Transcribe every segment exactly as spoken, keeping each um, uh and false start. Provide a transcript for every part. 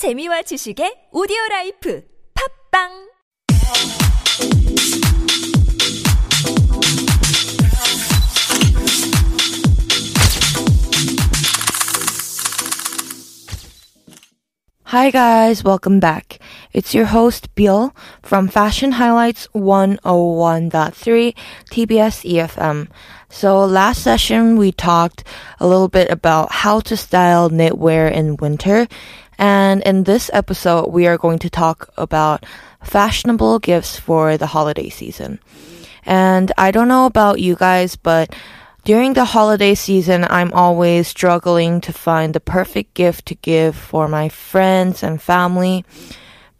재미와 지식의 오디오라이프 팝빵 Hi guys, welcome back. It's your host, Bill, from Fashion Highlights one oh one point three T B S E F M. So last session, we talked a little bit about how to style knitwear in winter. And in this episode, we are going to talk about fashionable gifts for the holiday season. And I don't know about you guys, but during the holiday season, I'm always struggling to find the perfect gift to give for my friends and family.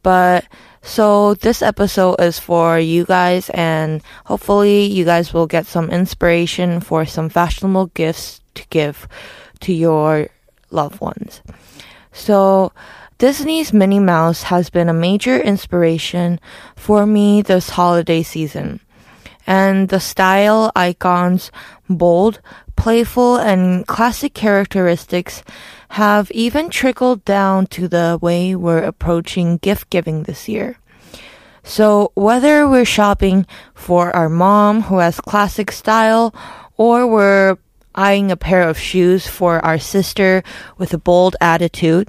But so this episode is for you guys, and hopefully you guys will get some inspiration for some fashionable gifts to give to your loved ones. So Disney's Minnie Mouse has been a major inspiration for me this holiday season. And the style icon's bold, playful, and classic characteristics have even trickled down to the way we're approaching gift-giving this year. So whether we're shopping for our mom who has classic style, or we're eyeing a pair of shoes for our sister with a bold attitude,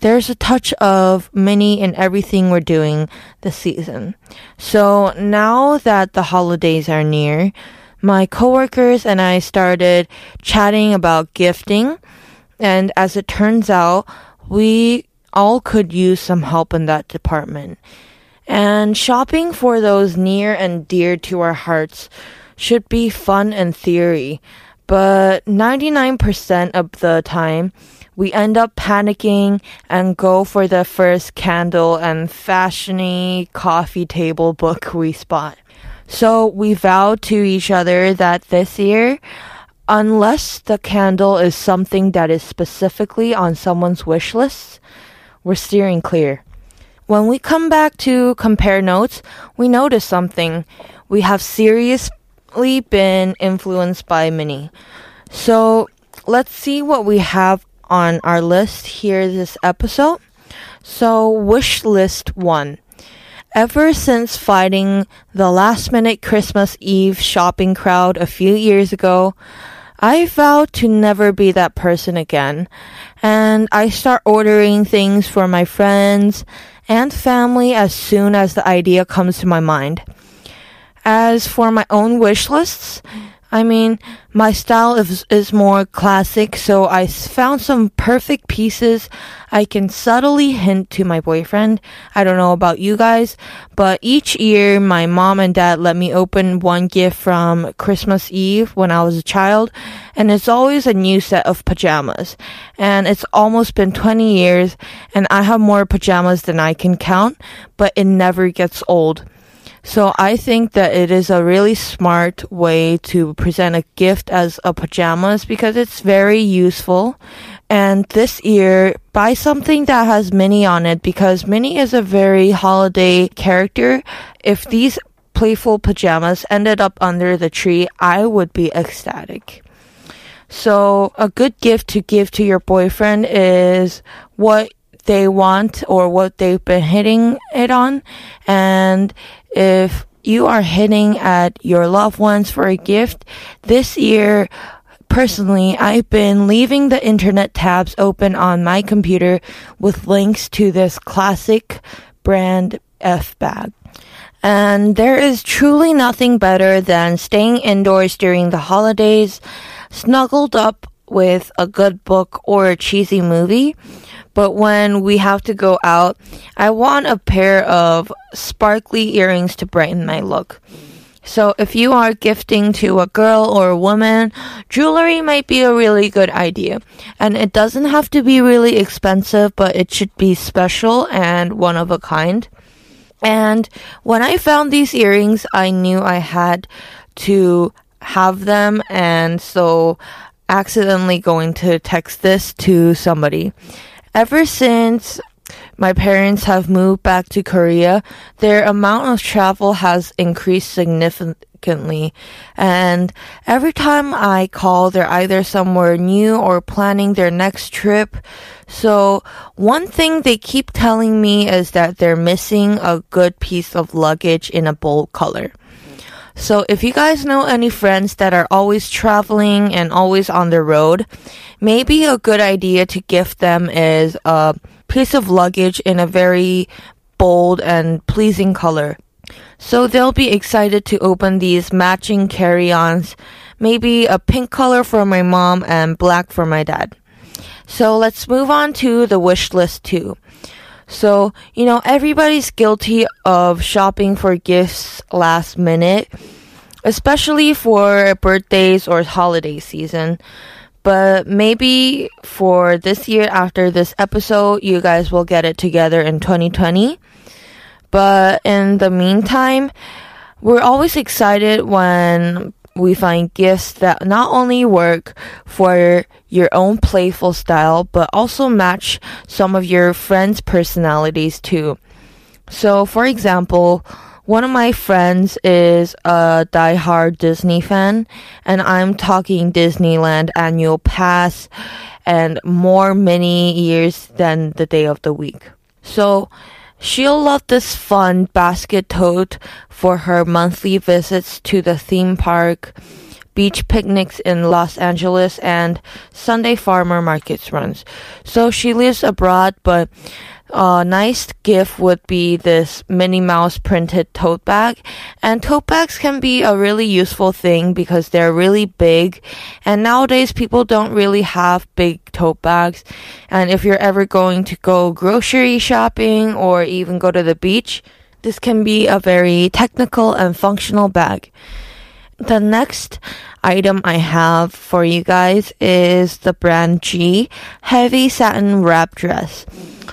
there's a touch of Minnie in everything we're doing this season. So now that the holidays are near, my coworkers and I started chatting about gifting. And as it turns out, we all could use some help in that department. And shopping for those near and dear to our hearts should be fun in theory. But ninety-nine percent of the time, we end up panicking and go for the first candle and fashiony coffee table book we spot. So we vow to each other that this year, unless the candle is something that is specifically on someone's wish list, we're steering clear. When we come back to compare notes, we notice something. We have seriously been influenced by Minnie. So let's see what we have on our list here this episode. So wish list one. Ever since fighting the last minute Christmas Eve shopping crowd a few years ago, I vowed to never be that person again. And I start ordering things for my friends and family as soon as the idea comes to my mind. As for my own wish lists, I mean, my style is, is more classic, so I found some perfect pieces I can subtly hint to my boyfriend. I don't know about you guys, but each year my mom and dad let me open one gift from Christmas Eve when I was a child, and it's always a new set of pajamas. And it's almost been twenty years, and I have more pajamas than I can count, but it never gets old. So I think that it is a really smart way to present a gift as a pajamas because it's very useful. And this year, buy something that has Minnie on it because Minnie is a very holiday character. If these playful pajamas ended up under the tree, I would be ecstatic. So a good gift to give to your boyfriend is what they want or what they've been hitting it on. And if you are hitting at your loved ones for a gift this year, personally, I've been leaving the internet tabs open on my computer with links to this classic brand F bag. And there is truly nothing better than staying indoors during the holidays, snuggled up with a good book or a cheesy movie. But when we have to go out, I want a pair of sparkly earrings to brighten my look. So if you are gifting to a girl or a woman, jewelry might be a really good idea. And it doesn't have to be really expensive, but it should be special and one of a kind. And when I found these earrings, I knew I had to have them, and so accidentally going to text this to somebody. Ever since my parents have moved back to Korea, their amount of travel has increased significantly. And every time I call, they're either somewhere new or planning their next trip. So one thing they keep telling me is that they're missing a good piece of luggage in a bold color. So if you guys know any friends that are always traveling and always on the road, maybe a good idea to gift them is a piece of luggage in a very bold and pleasing color. So they'll be excited to open these matching carry-ons, maybe a pink color for my mom and black for my dad. So let's move on to the wish list too. So, you know, everybody's guilty of shopping for gifts last minute, especially for birthdays or holiday season. But maybe for this year, after this episode, you guys will get it together in twenty twenty. But in the meantime, we're always excited when we find gifts that not only work for your own playful style, but also match some of your friends' personalities too. So, for example, one of my friends is a diehard Disney fan, and I'm talking Disneyland annual pass and more many years than the day of the week. So, she'll love this fun basket tote for her monthly visits to the theme park, beach picnics in Los Angeles, and Sunday farmer markets runs. So she lives abroad, but a nice gift would be this Minnie Mouse printed tote bag. And tote bags can be a really useful thing because they're really big. And nowadays, people don't really have big tote bags. And if you're ever going to go grocery shopping or even go to the beach, this can be a very technical and functional bag. The next item I have for you guys is the brand G heavy satin wrap dress.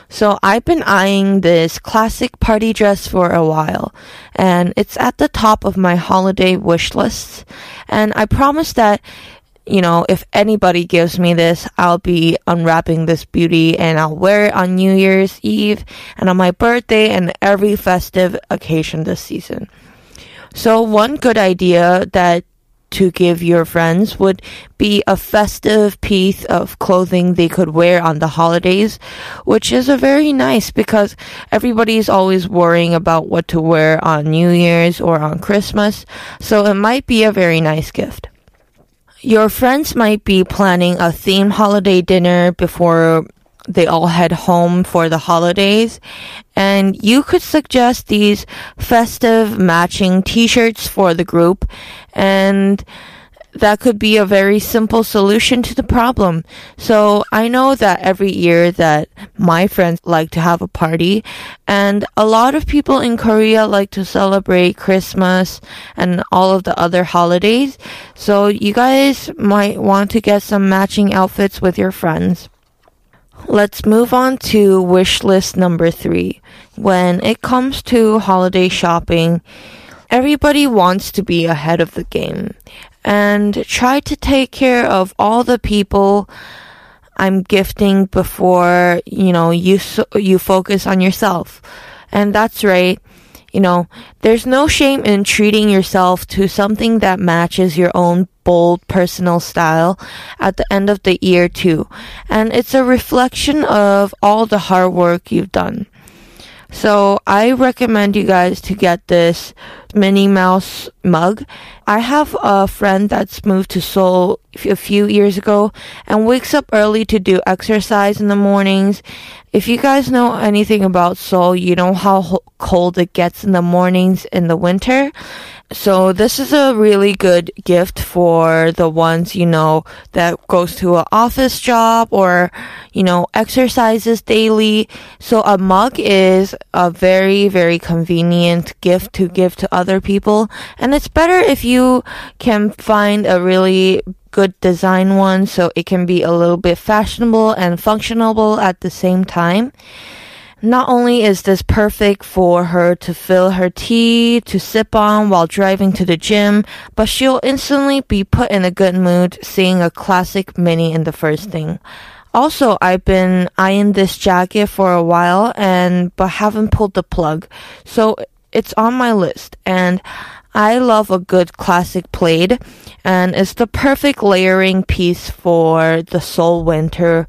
So I've been eyeing this classic party dress for a while, and it's at the top of my holiday wish list. And I promise that, you know, if anybody gives me this, I'll be unwrapping this beauty, and I'll wear it on New Year's Eve and on my birthday and every festive occasion this season. So one good idea that to give your friends would be a festive piece of clothing they could wear on the holidays, which is a very nice because everybody's always worrying about what to wear on New Year's or on Christmas. So it might be a very nice gift. Your friends might be planning a themed holiday dinner before they all head home for the holidays, and you could suggest these festive matching t-shirts for the group, and that could be a very simple solution to the problem. So I know that every year that my friends like to have a party, and a lot of people in Korea like to celebrate Christmas and all of the other holidays. So you guys might want to get some matching outfits with your friends. Let's move on to wish list number three. When it comes to holiday shopping, everybody wants to be ahead of the game and try to take care of all the people I'm gifting before, you know, you so- you focus on yourself. And that's right. You know, there's no shame in treating yourself to something that matches your own bold personal style at the end of the year too. And it's a reflection of all the hard work you've done. So I recommend you guys to get this Minnie Mouse mug. I have a friend that's moved to Seoul a few years ago and wakes up early to do exercise in the mornings. If you guys know anything about Seoul, you know how cold it gets in the mornings in the winter. So this is a really good gift for the ones, you know, that goes to an office job or, you know, exercises daily. So a mug is a very, very convenient gift to give to other people. And it's better if you can find a really good design one, so it can be a little bit fashionable and functional at the same time. Not only is this perfect for her to fill her tea to sip on while driving to the gym, but she'll instantly be put in a good mood seeing a classic Minnie in the first thing. Also, I've been eyeing this jacket for a while, and but haven't pulled the plug. So it's on my list, and I love a good classic plaid, and it's the perfect layering piece for the Seoul winter.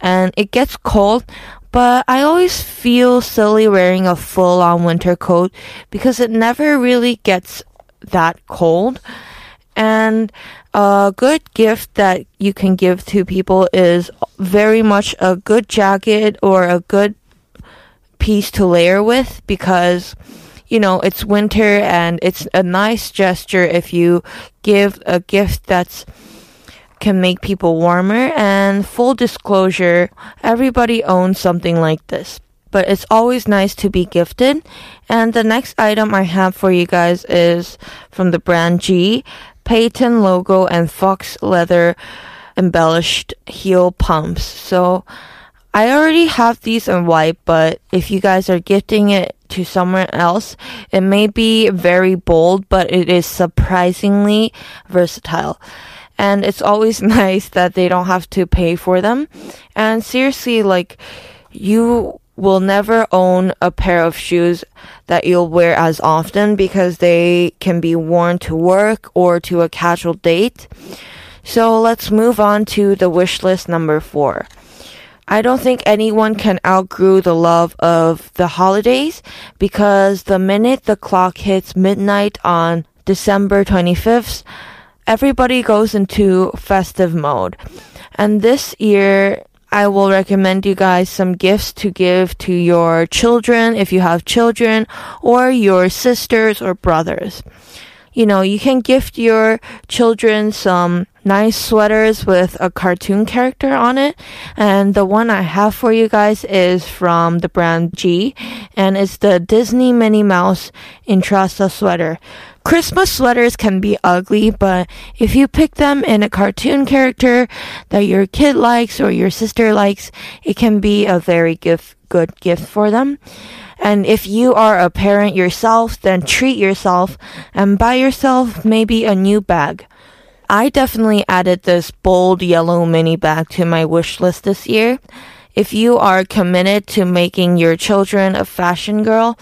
And it gets cold, but I always feel silly wearing a full-on winter coat because it never really gets that cold. And a good gift that you can give to people is very much a good jacket or a good piece to layer with, because you know, it's winter, and it's a nice gesture if you give a gift that's can make people warmer. And full disclosure, everybody owns something like this, but it's always nice to be gifted. And the next item I have for you guys is from the brand G, Peyton logo and fox leather embellished heel pumps. So I already have these in white, but if you guys are gifting it to someone else, it may be very bold, but it is surprisingly versatile. And it's always nice that they don't have to pay for them. And seriously, like, you will never own a pair of shoes that you'll wear as often because they can be worn to work or to a casual date. So let's move on to the wish list number four. I don't think anyone can outgrow the love of the holidays, because the minute the clock hits midnight on December twenty-fifth, everybody goes into festive mode. And this year, I will recommend you guys some gifts to give to your children, if you have children, or your sisters or brothers. You know, you can gift your children some nice sweaters with a cartoon character on it. And the one I have for you guys is from the brand G, and it's the Disney Minnie Mouse Intrasta sweater. Christmas sweaters can be ugly, but if you pick them in a cartoon character that your kid likes or your sister likes, it can be a very gift, good gift for them. And if you are a parent yourself, then treat yourself and buy yourself maybe a new bag. I definitely added this bold yellow mini bag to my wish list this year. If you are committed to making your children a fashion girl,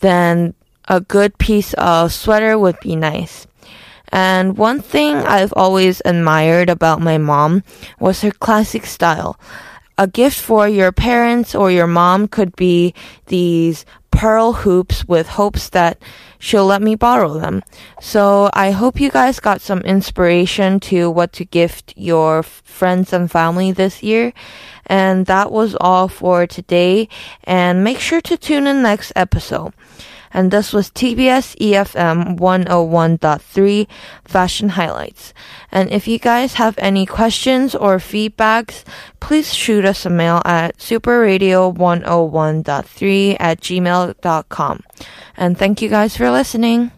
then a good piece of sweater would be nice. And one thing I've always admired about my mom was her classic style. A gift for your parents or your mom could be these pearl hoops, with hopes that she'll let me borrow them. So I hope you guys got some inspiration to what to gift your f- friends and family this year. And that was all for today. And make sure to tune in next episode. And this was T B S E F M one oh one point three Fashion Highlights. And if you guys have any questions or feedbacks, please shoot us a mail at superradio one oh one point three at gmail dot com. And thank you guys for listening.